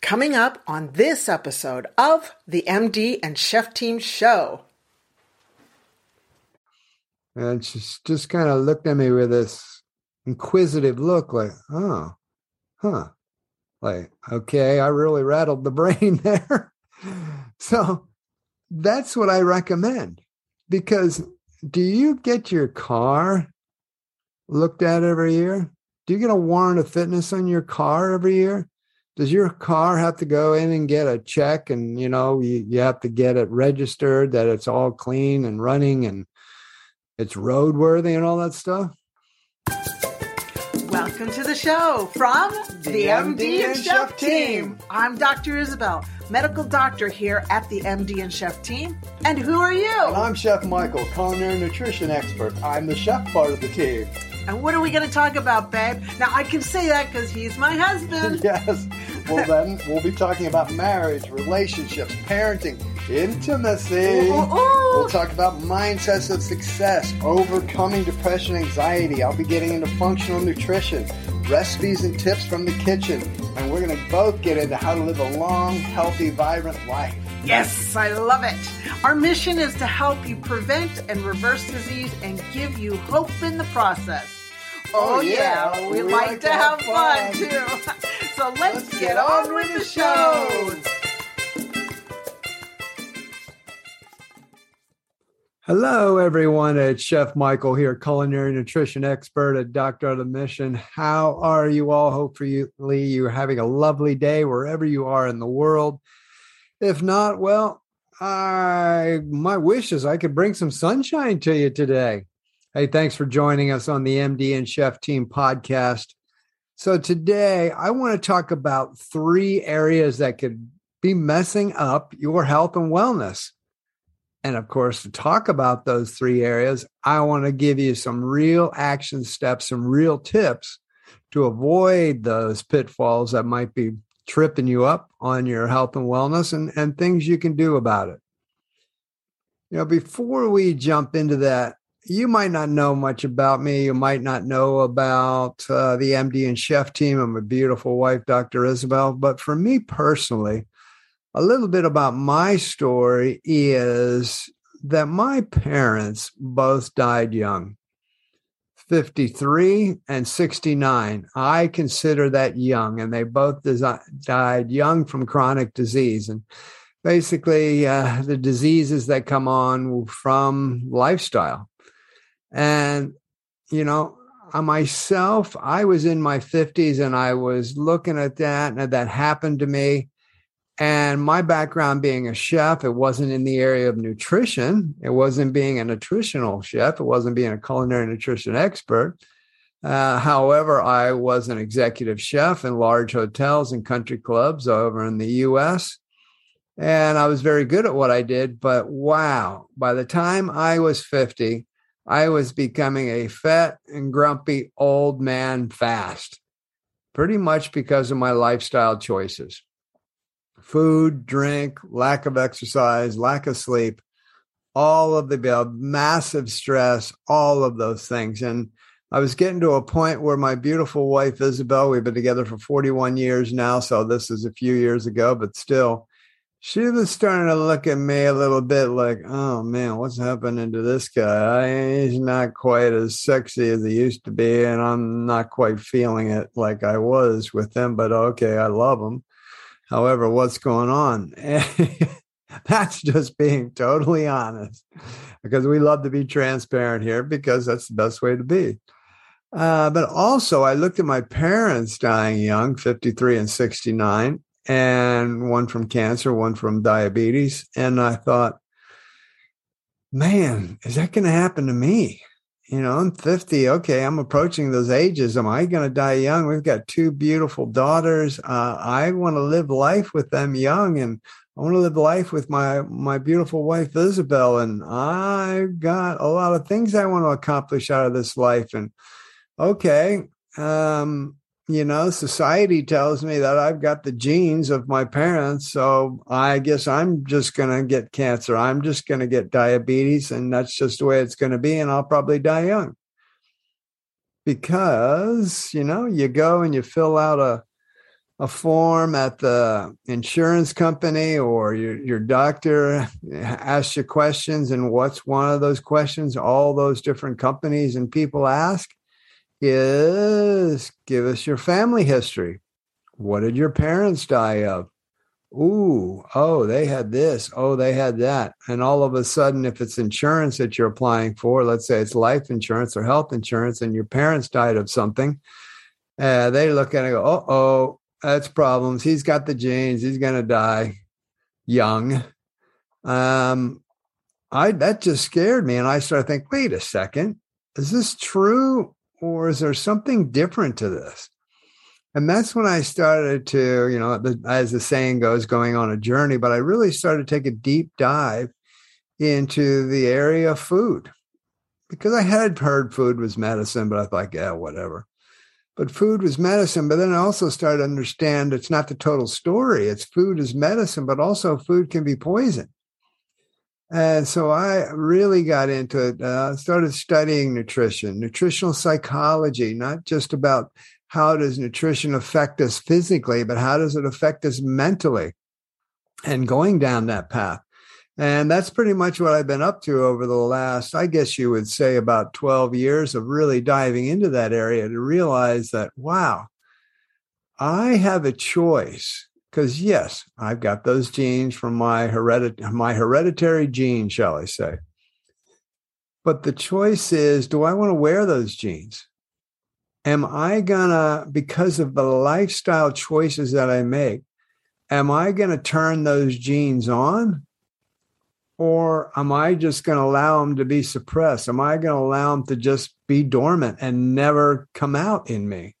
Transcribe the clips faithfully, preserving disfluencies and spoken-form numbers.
coming up on this episode of the M D and Chef Team Show. And she just kind of looked at me with this inquisitive look like, oh, huh. Like, okay, I really rattled the brain there. So that's what I recommend. Because do you get your car looked at every year? Do you get a warrant of fitness on your car every year? Does your car have to go in and get a check? And, you know, you, you have to get it registered that it's all clean and running and it's roadworthy and all that stuff. Welcome to the show from the M D and Chef Team. I'm Doctor Isabel, medical doctor here at the M D and Chef Team. And who are you? And I'm Chef Michael, culinary nutrition expert. I'm the chef part of the team. And what are we going to talk about, babe? Now, I can say that because he's my husband. Yes. Well, then, we'll be talking about marriage, relationships, parenting, intimacy. Ooh, ooh, ooh. We'll talk about mindsets of success, overcoming depression, anxiety. I'll be getting into functional nutrition, recipes and tips from the kitchen. And we're going to both get into how to live a long, healthy, vibrant life. Yes, I love it. Our mission is to help you prevent and reverse disease and give you hope in the process. Oh, oh yeah, yeah. We, we like, like to have fun, fun too. So let's, let's get, get on, on with the show. Hello, everyone. It's Chef Michael here, culinary nutrition expert at Doctor on a Mission. How are you all? Hopefully you're having a lovely day wherever you are in the world. If not, well, I my wish is I could bring some sunshine to you today. Hey, thanks for joining us on the M D and Chef Team podcast. So today I want to talk about three areas that could be messing up your health and wellness. And of course, to talk about those three areas, I want to give you some real action steps, some real tips to avoid those pitfalls that might be tripping you up on your health and wellness and, and things you can do about it. You know, before we jump into that, you might not know much about me. You might not know about uh, the M D and Chef Team and my beautiful wife, Doctor Isabel. But for me personally, a little bit about my story is that my parents both died young, fifty-three and sixty-nine. I consider that young, and they both desi- died young from chronic disease. And basically, uh, the diseases that come on from lifestyle. And, you know, myself, I was in my fifties and I was looking at that and that happened to me. And my background being a chef, it wasn't in the area of nutrition. It wasn't being a nutritional chef. It wasn't being a culinary nutrition expert. Uh, however, I was an executive chef in large hotels and country clubs over in the U S, and I was very good at what I did. But wow, by the time I was fifty, I was becoming a fat and grumpy old man fast, pretty much because of my lifestyle choices. Food, drink, lack of exercise, lack of sleep, all of the above, massive stress, all of those things. And I was getting to a point where my beautiful wife, Isabel, we've been together for forty-one years now, so this is a few years ago, but still, she was starting to look at me a little bit like, oh, man, what's happening to this guy? He's not quite as sexy as he used to be, and I'm not quite feeling it like I was with him, but okay, I love him. However, what's going on? That's just being totally honest, because we love to be transparent here because that's the best way to be. Uh, but also, I looked at my parents dying young, fifty-three and sixty-nine, and one from cancer, one from diabetes. And I thought, man, is that going to happen to me? You know, I'm fifty. Okay, I'm approaching those ages. Am I going to die young? We've got two beautiful daughters. Uh, I want to live life with them young, and I want to live life with my, my beautiful wife, Isabel. And I've got a lot of things I want to accomplish out of this life. And okay, um, you know, society tells me that I've got the genes of my parents, so I guess I'm just going to get cancer. I'm just going to get diabetes, and that's just the way it's going to be, and I'll probably die young. Because, you know, you go and you fill out a a form at the insurance company or your, your doctor asks you questions, and what's one of those questions all those different companies and people ask is, give us your family history. What did your parents die of? Ooh, oh, they had this. Oh, they had that. And all of a sudden, if it's insurance that you're applying for, let's say it's life insurance or health insurance, and your parents died of something, uh, they look at it and go, uh-oh, that's problems. He's got the genes. He's going to die young. Um, I that just scared me. And I started thinking, wait a second, is this true? Or is there something different to this? And that's when I started to, you know, as the saying goes, going on a journey, but I really started to take a deep dive into the area of food, because I had heard food was medicine, but I thought, yeah, whatever. But food was medicine. But then I also started to understand it's not the total story. It's food is medicine, but also food can be poison. And so I really got into it, uh, started studying nutrition, nutritional psychology, not just about how does nutrition affect us physically, but how does it affect us mentally, and going down that path. And that's pretty much what I've been up to over the last, I guess you would say, about twelve years of really diving into that area to realize that, wow, I have a choice. Because yes, I've got those genes from my, heredit- my hereditary gene, shall I say. But the choice is, do I want to wear those genes? Am I going to, because of the lifestyle choices that I make, am I going to turn those genes on? Or am I just going to allow them to be suppressed? Am I going to allow them to just be dormant and never come out in me,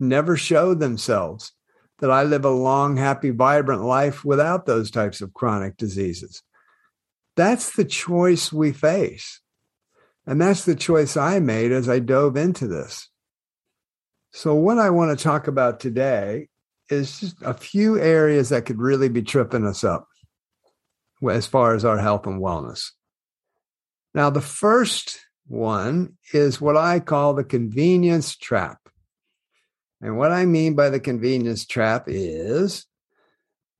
never show themselves, that I live a long, happy, vibrant life without those types of chronic diseases? That's the choice we face. And that's the choice I made as I dove into this. So what I want to talk about today is just a few areas that could really be tripping us up as far as our health and wellness. Now, the first one is what I call the convenience trap. And what I mean by the convenience trap is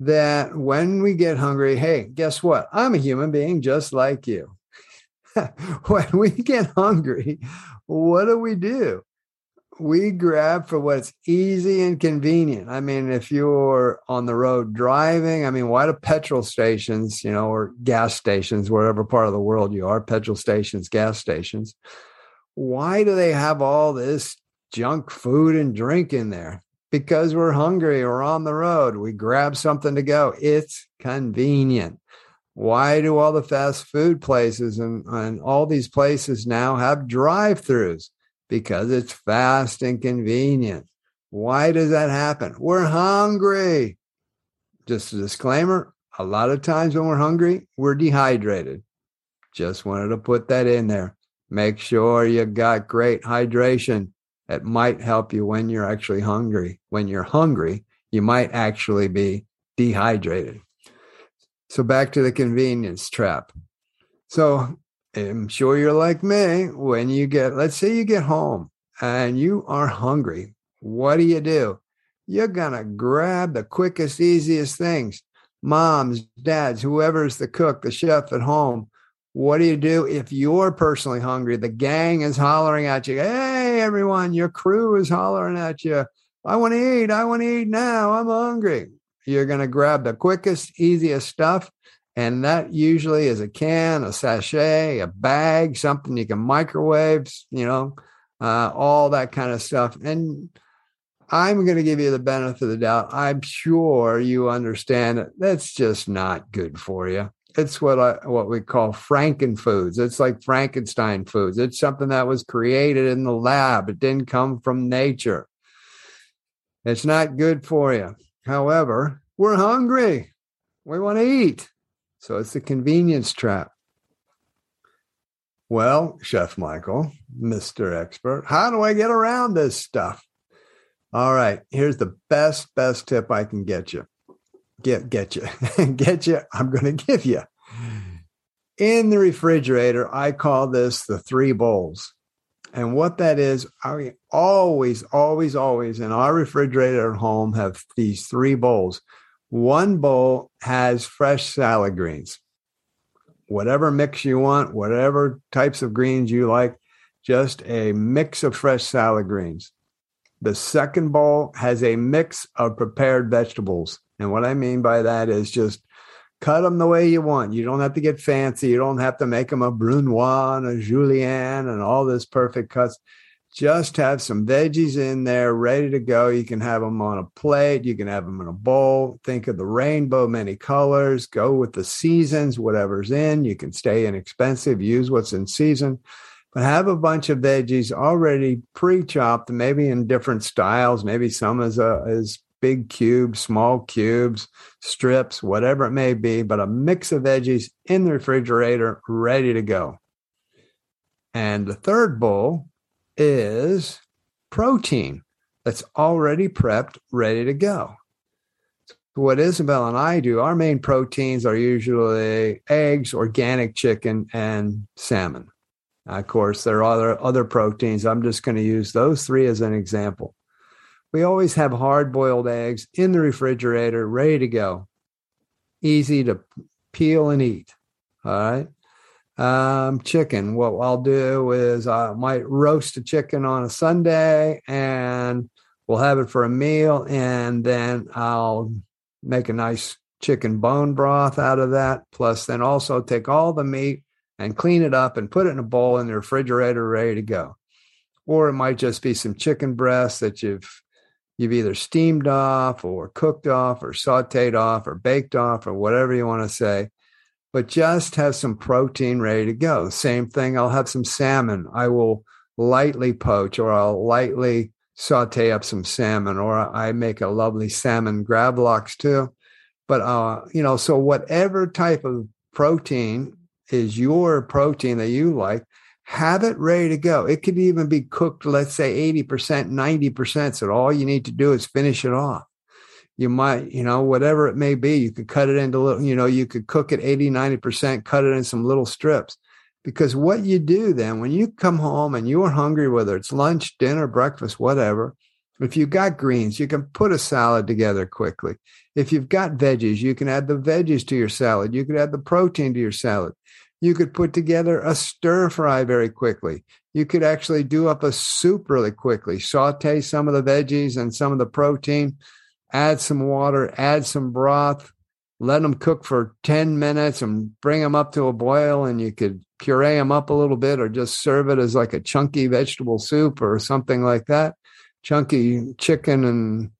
that when we get hungry, hey, guess what? I'm a human being just like you. When we get hungry, what do we do? We grab for what's easy and convenient. I mean, if you're on the road driving, I mean, why do petrol stations, you know, or gas stations, wherever part of the world you are, petrol stations, gas stations, why do they have all this junk food and drink in there? Because we're hungry or on the road. We grab something to go. It's convenient. Why do all the fast food places and, and all these places now have drive-thrus? Because it's fast and convenient. Why does that happen? We're hungry. Just a disclaimer, a lot of times when we're hungry, we're dehydrated. Just wanted to put that in there. Make sure you got great hydration. It might help you when you're actually hungry. When you're hungry, you might actually be dehydrated. So back to the convenience trap. So I'm sure you're like me. When you get, let's say you get home and you are hungry, what do you do? You're going to grab the quickest, easiest things. Moms, dads, whoever's the cook, the chef at home. What do you do if you're personally hungry? The gang is hollering at you. Hey, everyone, your crew is hollering at you. I want to eat. I want to eat now. I'm hungry. You're going to grab the quickest, easiest stuff. And that usually is a can, a sachet, a bag, something you can microwave, you know, uh, all that kind of stuff. And I'm going to give you the benefit of the doubt. I'm sure you understand that that's just not good for you. It's what I, what we call Frankenfoods. It's like Frankenstein foods. It's something that was created in the lab. It didn't come from nature. It's not good for you. However, we're hungry. We want to eat. So it's the convenience trap. Well, Chef Michael, Mister Expert, how do I get around this stuff? All right, here's the best, best tip I can get you. Get, get you. Get you. I'm going to give you. In the refrigerator, I call this the three bowls. And what that is, I always, always, always in our refrigerator at home have these three bowls. One bowl has fresh salad greens, whatever mix you want, whatever types of greens you like, just a mix of fresh salad greens. The second bowl has a mix of prepared vegetables. And what I mean by that is just cut them the way you want. You don't have to get fancy. You don't have to make them a brunoise and a julienne and all this perfect cuts. Just have some veggies in there ready to go. You can have them on a plate. You can have them in a bowl. Think of the rainbow, many colors. Go with the seasons, whatever's in. You can stay inexpensive. Use what's in season. But have a bunch of veggies already pre-chopped, maybe in different styles. Maybe some is a is big cubes, small cubes, strips, whatever it may be, but a mix of veggies in the refrigerator ready to go. And the third bowl is protein that's already prepped, ready to go. What Isabel and I do, our main proteins are usually eggs, organic chicken, and salmon. Of course, there are other, other proteins. I'm just going to use those three as an example. We always have hard-boiled eggs in the refrigerator, ready to go. Easy to peel and eat, all right? Um, chicken, what I'll do is I might roast a chicken on a Sunday, and we'll have it for a meal, and then I'll make a nice chicken bone broth out of that, plus then also take all the meat and clean it up and put it in a bowl in the refrigerator, ready to go. Or it might just be some chicken breasts that you've You've either steamed off or cooked off or sauteed off or baked off or whatever you want to say, but just have some protein ready to go. Same thing. I'll have some salmon. I will lightly poach or I'll lightly saute up some salmon, or I make a lovely salmon gravlax too. But, uh, you know, so whatever type of protein is your protein that you like, have it ready to go. It could even be cooked, let's say eighty percent, ninety percent. So all you need to do is finish it off. You might, you know, whatever it may be, you could cut it into little, you know, you could cook it eighty, ninety percent, cut it in some little strips. Because what you do then, when you come home and you are hungry, whether it's lunch, dinner, breakfast, whatever, if you've got greens, you can put a salad together quickly. If you've got veggies, you can add the veggies to your salad. You could add the protein to your salad. You could put together a stir fry very quickly. You could actually do up a soup really quickly, saute some of the veggies and some of the protein, add some water, add some broth, let them cook for ten minutes and bring them up to a boil, and you could puree them up a little bit or just serve it as like a chunky vegetable soup or something like that, chunky chicken and,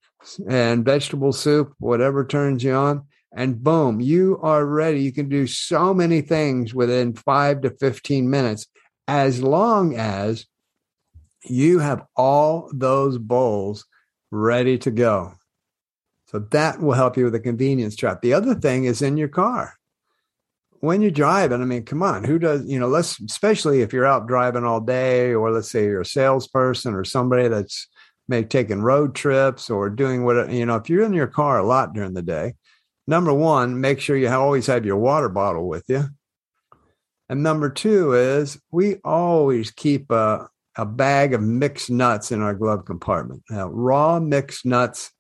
and vegetable soup, whatever turns you on. And boom, you are ready. You can do so many things within five to fifteen minutes, as long as you have all those bowls ready to go. So that will help you with the convenience trap. The other thing is in your car. When you're driving, I mean, come on, who does, you know, let's, especially if you're out driving all day, or let's say you're a salesperson or somebody that's maybe taking road trips or doing whatever, you know, if you're in your car a lot during the day, number one, make sure you always have your water bottle with you. And number two is we always keep a, a bag of mixed nuts in our glove compartment. Now, raw mixed nuts,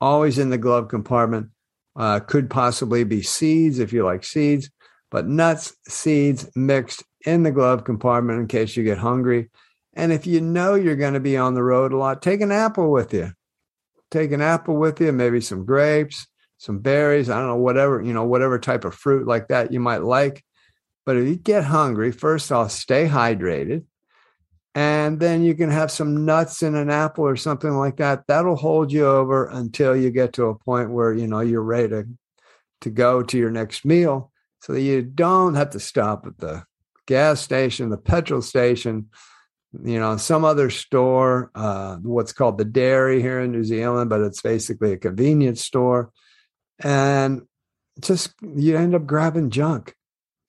always in the glove compartment, uh, could possibly be seeds if you like seeds, but nuts, seeds mixed in the glove compartment in case you get hungry. And if you know you're going to be on the road a lot, take an apple with you. Take an apple with you, maybe some grapes, some berries, I don't know, whatever, you know, whatever type of fruit like that you might like. But if you get hungry, first off, stay hydrated. And then you can have some nuts and an apple or something like that. That'll hold you over until you get to a point where, you know, you're ready to, to go to your next meal, so that you don't have to stop at the gas station, the petrol station, you know, some other store, uh, what's called the dairy here in New Zealand, but it's basically a convenience store. And just you end up grabbing junk.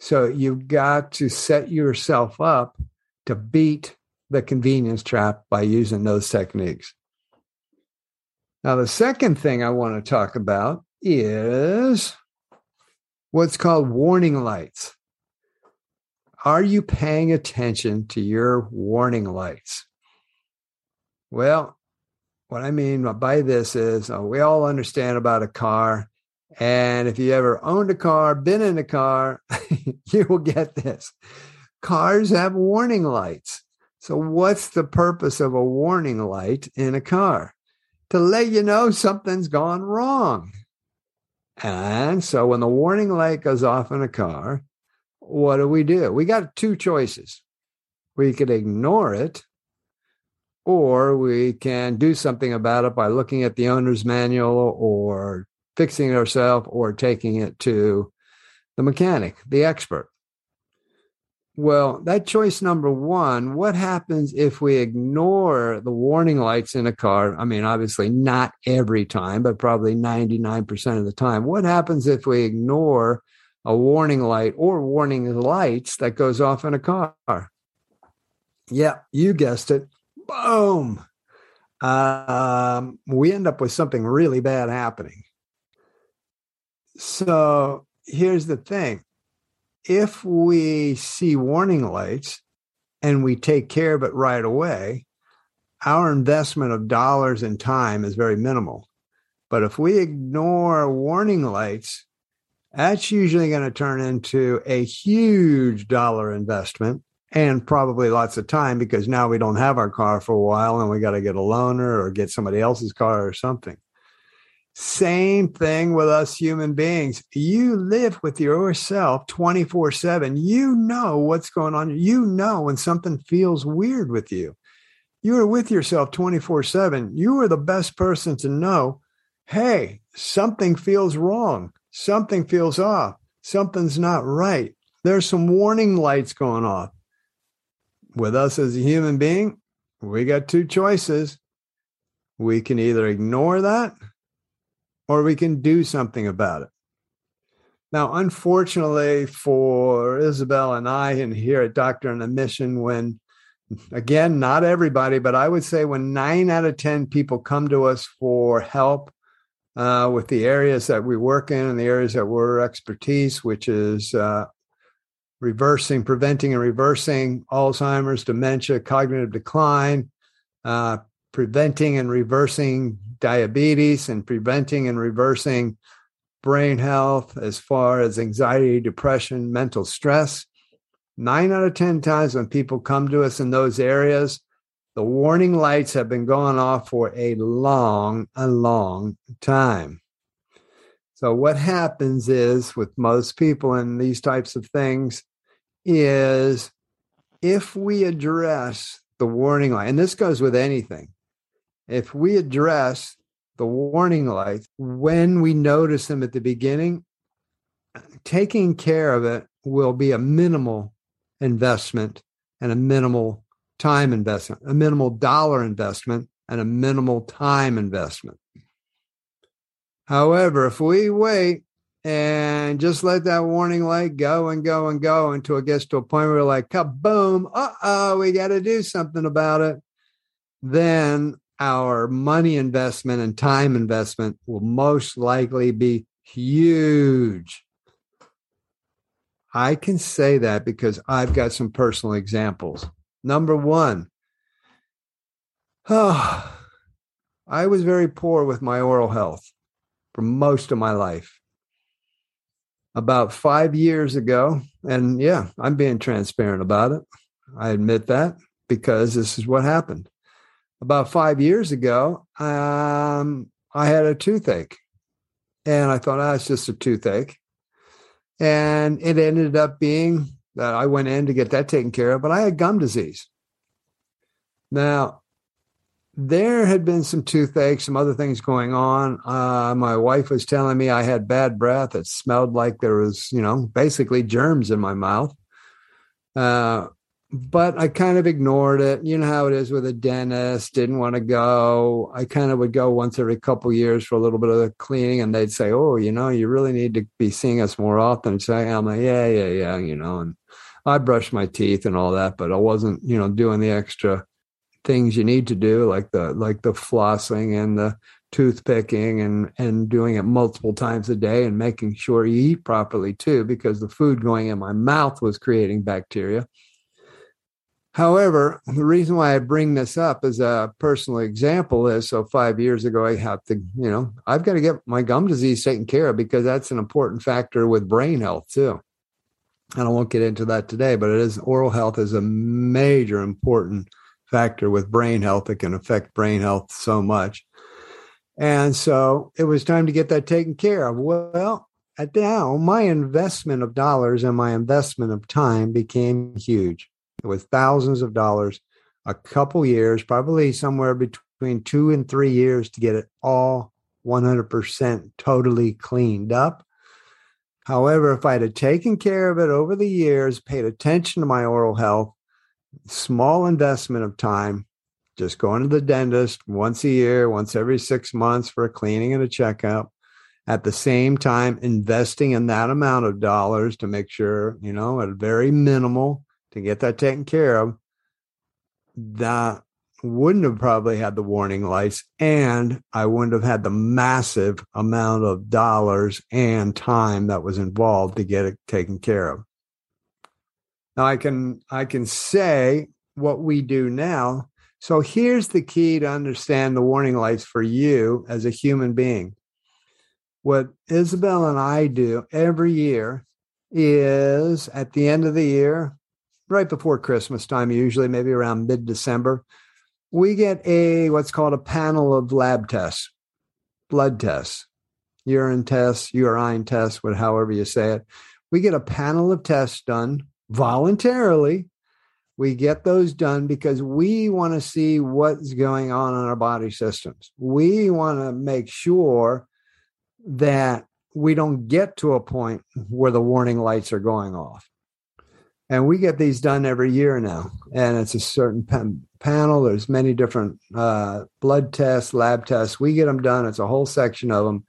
So you've got to set yourself up to beat the convenience trap by using those techniques. Now, the second thing I want to talk about is what's called warning lights. Are you paying attention to your warning lights? Well, what I mean by this is uh, we all understand about a car. And if you ever owned a car, been in a car, you will get this. Cars have warning lights. So what's the purpose of a warning light in a car? To let you know something's gone wrong. And so when the warning light goes off in a car, what do we do? We got two choices. We could ignore it, or we can do something about it by looking at the owner's manual or fixing it ourselves or taking it to the mechanic, the expert. Well, that choice number one, what happens if we ignore the warning lights in a car? I mean, obviously not every time, but probably ninety-nine percent of the time. What happens if we ignore a warning light or warning lights that goes off in a car? Yeah, you guessed it. Boom. Um, we end up with something really bad happening. So here's the thing. If we see warning lights and we take care of it right away, our investment of dollars and time is very minimal. But if we ignore warning lights, that's usually going to turn into a huge dollar investment and probably lots of time, because now we don't have our car for a while and we got to get a loaner or get somebody else's car or something. Same thing with us human beings. You live with yourself twenty-four seven. You know what's going on. You know when something feels weird with you. You are with yourself twenty-four seven. You are the best person to know, hey, something feels wrong. Something feels off. Something's not right. There's some warning lights going off. With us as a human being, we got two choices. We can either ignore that, or we can do something about it. Now, unfortunately for Isabel and I, and here at Doctor on a Mission, when, again, not everybody, but I would say when nine out of ten people come to us for help uh, with the areas that we work in and the areas that we're expertise, which is uh, reversing, preventing and reversing Alzheimer's, dementia, cognitive decline, uh, preventing and reversing diabetes, and preventing and reversing brain health as far as anxiety, depression, mental stress. nine out of ten times when people come to us in those areas, the warning lights have been going off for a long, a long time. So what happens is with most people in these types of things is if we address the warning light, and this goes with anything, if we address the warning lights when we notice them at the beginning, taking care of it will be a minimal investment and a minimal time investment, a minimal dollar investment and a minimal time investment. However, if we wait and just let that warning light go and go and go until it gets to a point where we're like, kaboom, uh-oh, we got to do something about it, then our money investment and time investment will most likely be huge. I can say that because I've got some personal examples. Number one, oh, I was very poor with my oral health for most of my life. About five years ago, and yeah, I'm being transparent about it. I admit that because this is what happened. About five years ago, um, I had a toothache, and I thought, ah, it's just a toothache. And it ended up being that I went in to get that taken care of, but I had gum disease. Now, there had been some toothache, some other things going on. Uh, my wife was telling me I had bad breath. It smelled like there was, you know, basically germs in my mouth. Uh But I kind of ignored it. You know how it is with a dentist, didn't want to go. I kind of would go once every couple of years for a little bit of the cleaning, and they'd say, oh, you know, you really need to be seeing us more often. So I'm like, yeah, yeah, yeah, you know, and I brushed my teeth and all that, but I wasn't, you know, doing the extra things you need to do, like the like the flossing and the toothpicking and, and doing it multiple times a day and making sure you eat properly too, because the food going in my mouth was creating bacteria. However, the reason why I bring this up as a personal example is, so five years ago, I had to, you know, I've got to get my gum disease taken care of because that's an important factor with brain health too. And I won't get into that today, but it is oral health is a major important factor with brain health. It can affect brain health so much. And so it was time to get that taken care of. Well, at now my investment of dollars and my investment of time became huge. It was thousands of dollars, a couple years, probably somewhere between two and three years to get it all one hundred percent totally cleaned up. However, if I had taken care of it over the years, paid attention to my oral health, small investment of time, just going to the dentist once a year, once every six months for a cleaning and a checkup, at the same time investing in that amount of dollars to make sure, you know, at a very minimal to get that taken care of, that wouldn't have probably had the warning lights, and I wouldn't have had the massive amount of dollars and time that was involved to get it taken care of. Now I can, I can say what we do now. So here's the key to understand the warning lights for you as a human being. What Isabel and I do every year is at the end of the year, right before Christmas time, usually maybe around mid-December, we get a what's called a panel of lab tests, blood tests, urine tests, urine tests, however you say it. We get a panel of tests done voluntarily. We get those done because we want to see what's going on in our body systems. We want to make sure that we don't get to a point where the warning lights are going off. And we get these done every year now. And it's a certain pan- panel. There's many different uh, blood tests, lab tests. We get them done. It's a whole section of them.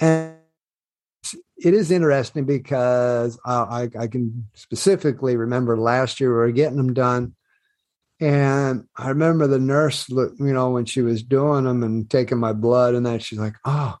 And it is interesting because uh, I, I can specifically remember last year we were getting them done. And I remember the nurse, you know, when she was doing them and taking my blood and that, she's like, oh,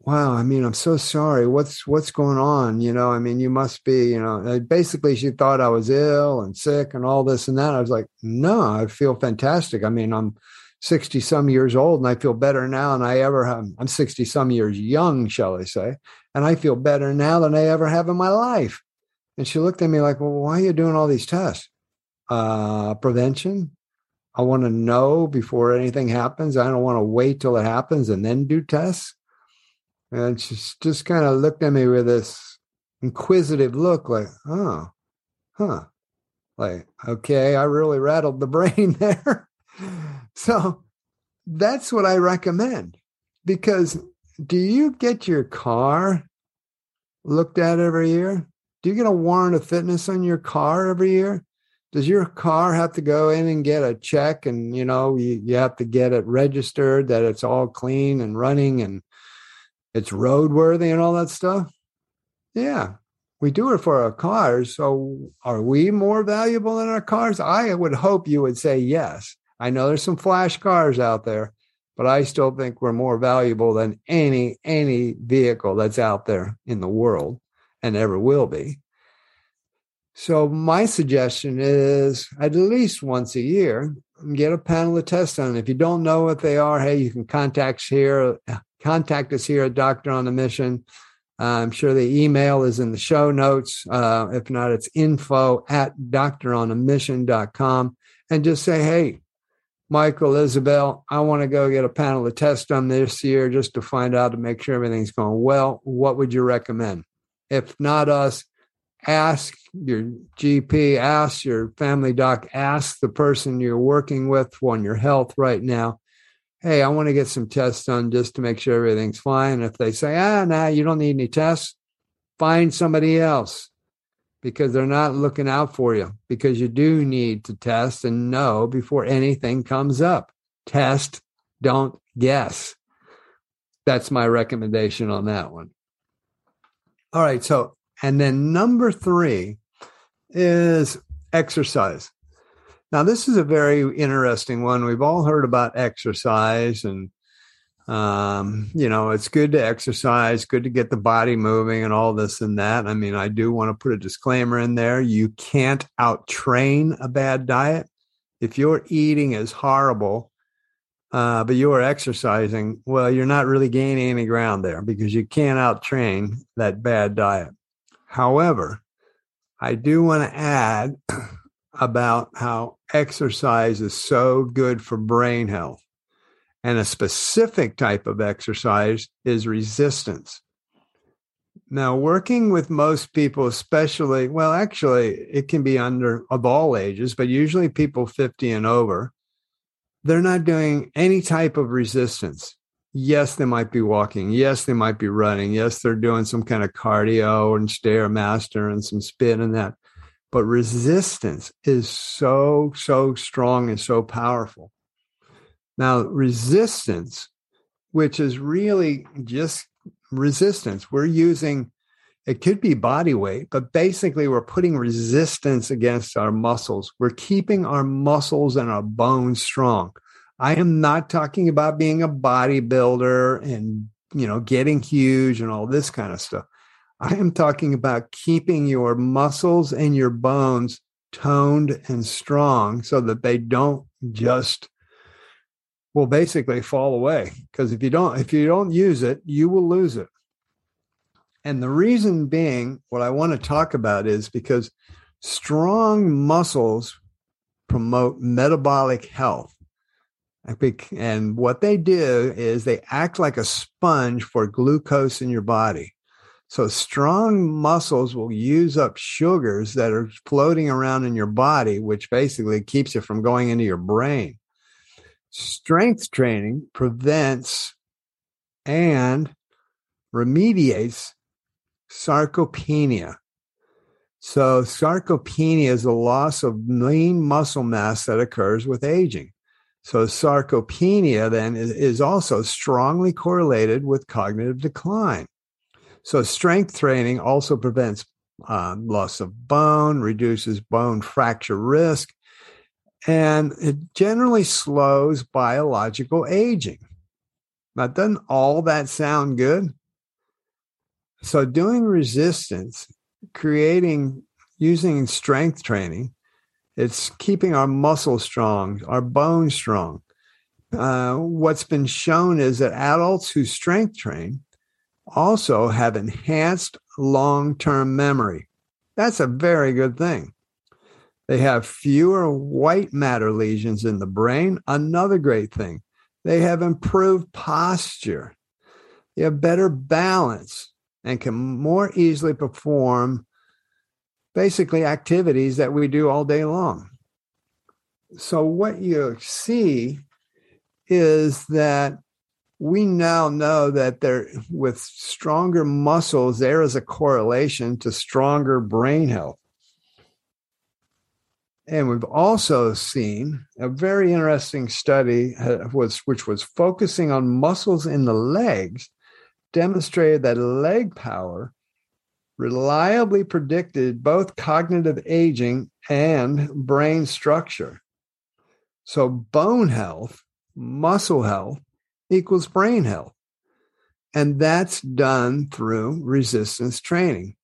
wow, I mean, I'm so sorry. What's what's going on? You know, I mean, you must be, you know, basically she thought I was ill and sick and all this and that. I was like, no, I feel fantastic. I mean, I'm sixty some years old and I feel better now than I ever have. I'm sixty some years young, shall I say. And I feel better now than I ever have in my life. And she looked at me like, well, why are you doing all these tests? Uh, prevention. I want to know before anything happens. I don't want to wait till it happens and then do tests. And she just kind of looked at me with this inquisitive look like, oh, huh. Like, okay, I really rattled the brain there. So that's what I recommend. Because do you get your car looked at every year? Do you get a warrant of fitness on your car every year? Does your car have to go in and get a check? And, you know, you, you have to get it registered that it's all clean and running and it's roadworthy and all that stuff. Yeah, we do it for our cars. So are we more valuable than our cars? I would hope you would say yes. I know there's some flash cars out there, but I still think we're more valuable than any, any vehicle that's out there in the world and ever will be. So my suggestion is at least once a year, get a panel of tests on. If you don't know what they are, hey, you can contact here. Contact us here at Doctor on a Mission. Uh, I'm sure the email is in the show notes. Uh, if not, it's info at doctor on a mission dot com. And just say, hey, Michael, Isabel, I want to go get a panel of tests done this year just to find out to make sure everything's going well. What would you recommend? If not us, ask your G P, ask your family doc, ask the person you're working with on your health right now. Hey, I want to get some tests done just to make sure everything's fine. And if they say, ah, nah, you don't need any tests, find somebody else because they're not looking out for you, because you do need to test and know before anything comes up. Test, don't guess. That's my recommendation on that one. All right. So, and then number three is exercise. Now, this is a very interesting one. We've all heard about exercise and Um, you know, it's good to exercise, good to get the body moving and all this and that. I mean, I do want to put a disclaimer in there. You can't out-train a bad diet. If your eating is horrible, uh, but you are exercising, well, you're not really gaining any ground there because you can't out-train that bad diet. However, I do want to add about how exercise is so good for brain health. And a specific type of exercise is resistance. Now, working with most people, especially, well, actually, it can be under of all ages, but usually people fifty and over, they're not doing any type of resistance. Yes, they might be walking. Yes, they might be running. Yes, they're doing some kind of cardio and stairmaster and some spin and that. But resistance is so, so strong and so powerful. Now, resistance, which is really just resistance, we're using, it could be body weight, but basically we're putting resistance against our muscles. We're keeping our muscles and our bones strong. I am not talking about being a bodybuilder and, you know, getting huge and all this kind of stuff. I am talking about keeping your muscles and your bones toned and strong so that they don't just will basically fall away, because if you don't, if you don't use it, you will lose it. And the reason being, what I want to talk about is because strong muscles promote metabolic health. And what they do is they act like a sponge for glucose in your body. So strong muscles will use up sugars that are floating around in your body, which basically keeps it from going into your brain. Strength training prevents and remediates sarcopenia. So sarcopenia is the loss of lean muscle mass that occurs with aging. So sarcopenia then is, is also strongly correlated with cognitive decline. So strength training also prevents uh, loss of bone, reduces bone fracture risk, and it generally slows biological aging. Now, doesn't all that sound good? So doing resistance, creating, using strength training, it's keeping our muscles strong, our bones strong. Uh, what's been shown is that adults who strength train also have enhanced long-term memory. That's a very good thing. They have fewer white matter lesions in the brain. Another great thing. They have improved posture. They have better balance and can more easily perform basically activities that we do all day long. So what you see is that we now know that there, with stronger muscles, there is a correlation to stronger brain health. And we've also seen a very interesting study, uh, was, which was focusing on muscles in the legs, demonstrated that leg power reliably predicted both cognitive aging and brain structure. So bone health, muscle health equals brain health. And that's done through resistance training.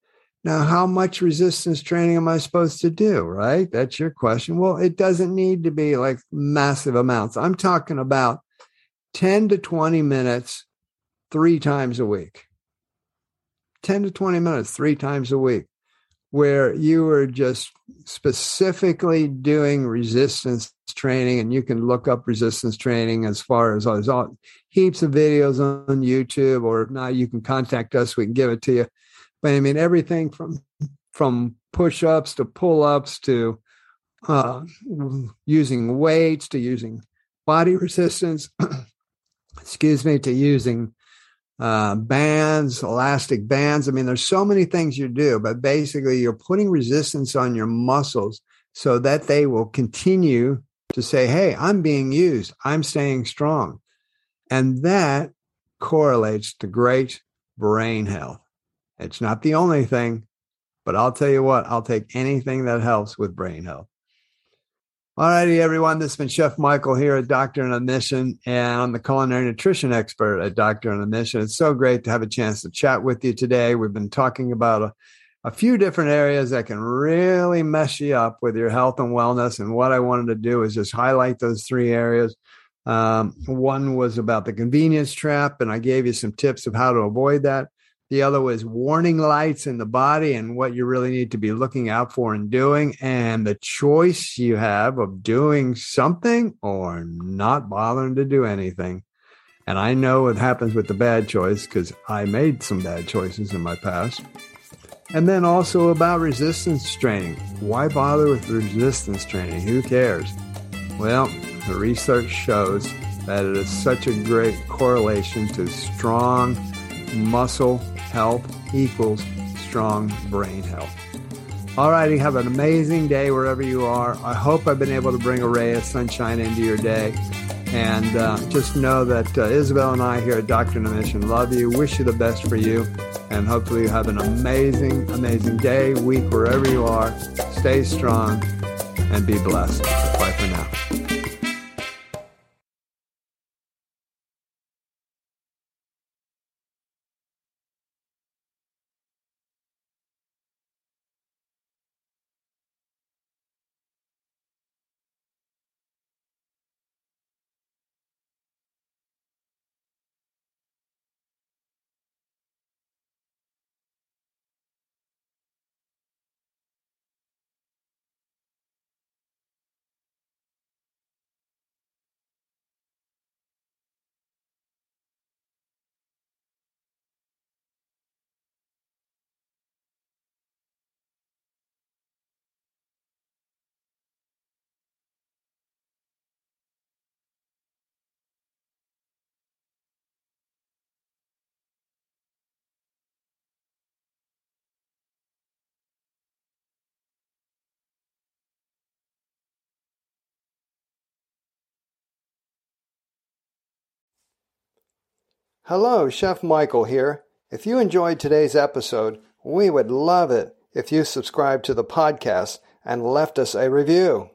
Now, how much resistance training am I supposed to do, right? That's your question. Well, it doesn't need to be like massive amounts. I'm talking about ten to twenty minutes three times a week. ten to twenty minutes three times a week, where you are just specifically doing resistance training, and you can look up resistance training as far as there's all heaps of videos on YouTube, or now you can contact us. We can give it to you. But I mean, everything from from push-ups to pull-ups to uh, using weights to using body resistance, excuse me, to using uh, bands, elastic bands. I mean, there's so many things you do, but basically you're putting resistance on your muscles so that they will continue to say, hey, I'm being used. I'm staying strong. And that correlates to great brain health. It's not the only thing, but I'll tell you what, I'll take anything that helps with brain health. All righty, everyone. This has been Chef Michael here at Doctor on a Mission, and I'm the culinary nutrition expert at Doctor on a Mission. It's so great to have a chance to chat with you today. We've been talking about a, a few different areas that can really mess you up with your health and wellness. And what I wanted to do is just highlight those three areas. Um, one was about the convenience trap, and I gave you some tips of how to avoid that. The other was warning lights in the body and what you really need to be looking out for and doing, and the choice you have of doing something or not bothering to do anything. And I know it happens with the bad choice because I made some bad choices in my past. And then also about resistance training. Why bother with resistance training? Who cares? Well, the research shows that it is such a great correlation to strong muscle health equals strong brain health. All righty, have an amazing day wherever you are. I hope I've been able to bring a ray of sunshine into your day. And uh, just know that uh, Isabel and I here at Doctor on a Mission love you, wish you the best for you, and hopefully you have an amazing, amazing day, week, wherever you are. Stay strong and be blessed. Bye for now. Hello, Chef Michael here. If you enjoyed today's episode, we would love it if you subscribed to the podcast and left us a review.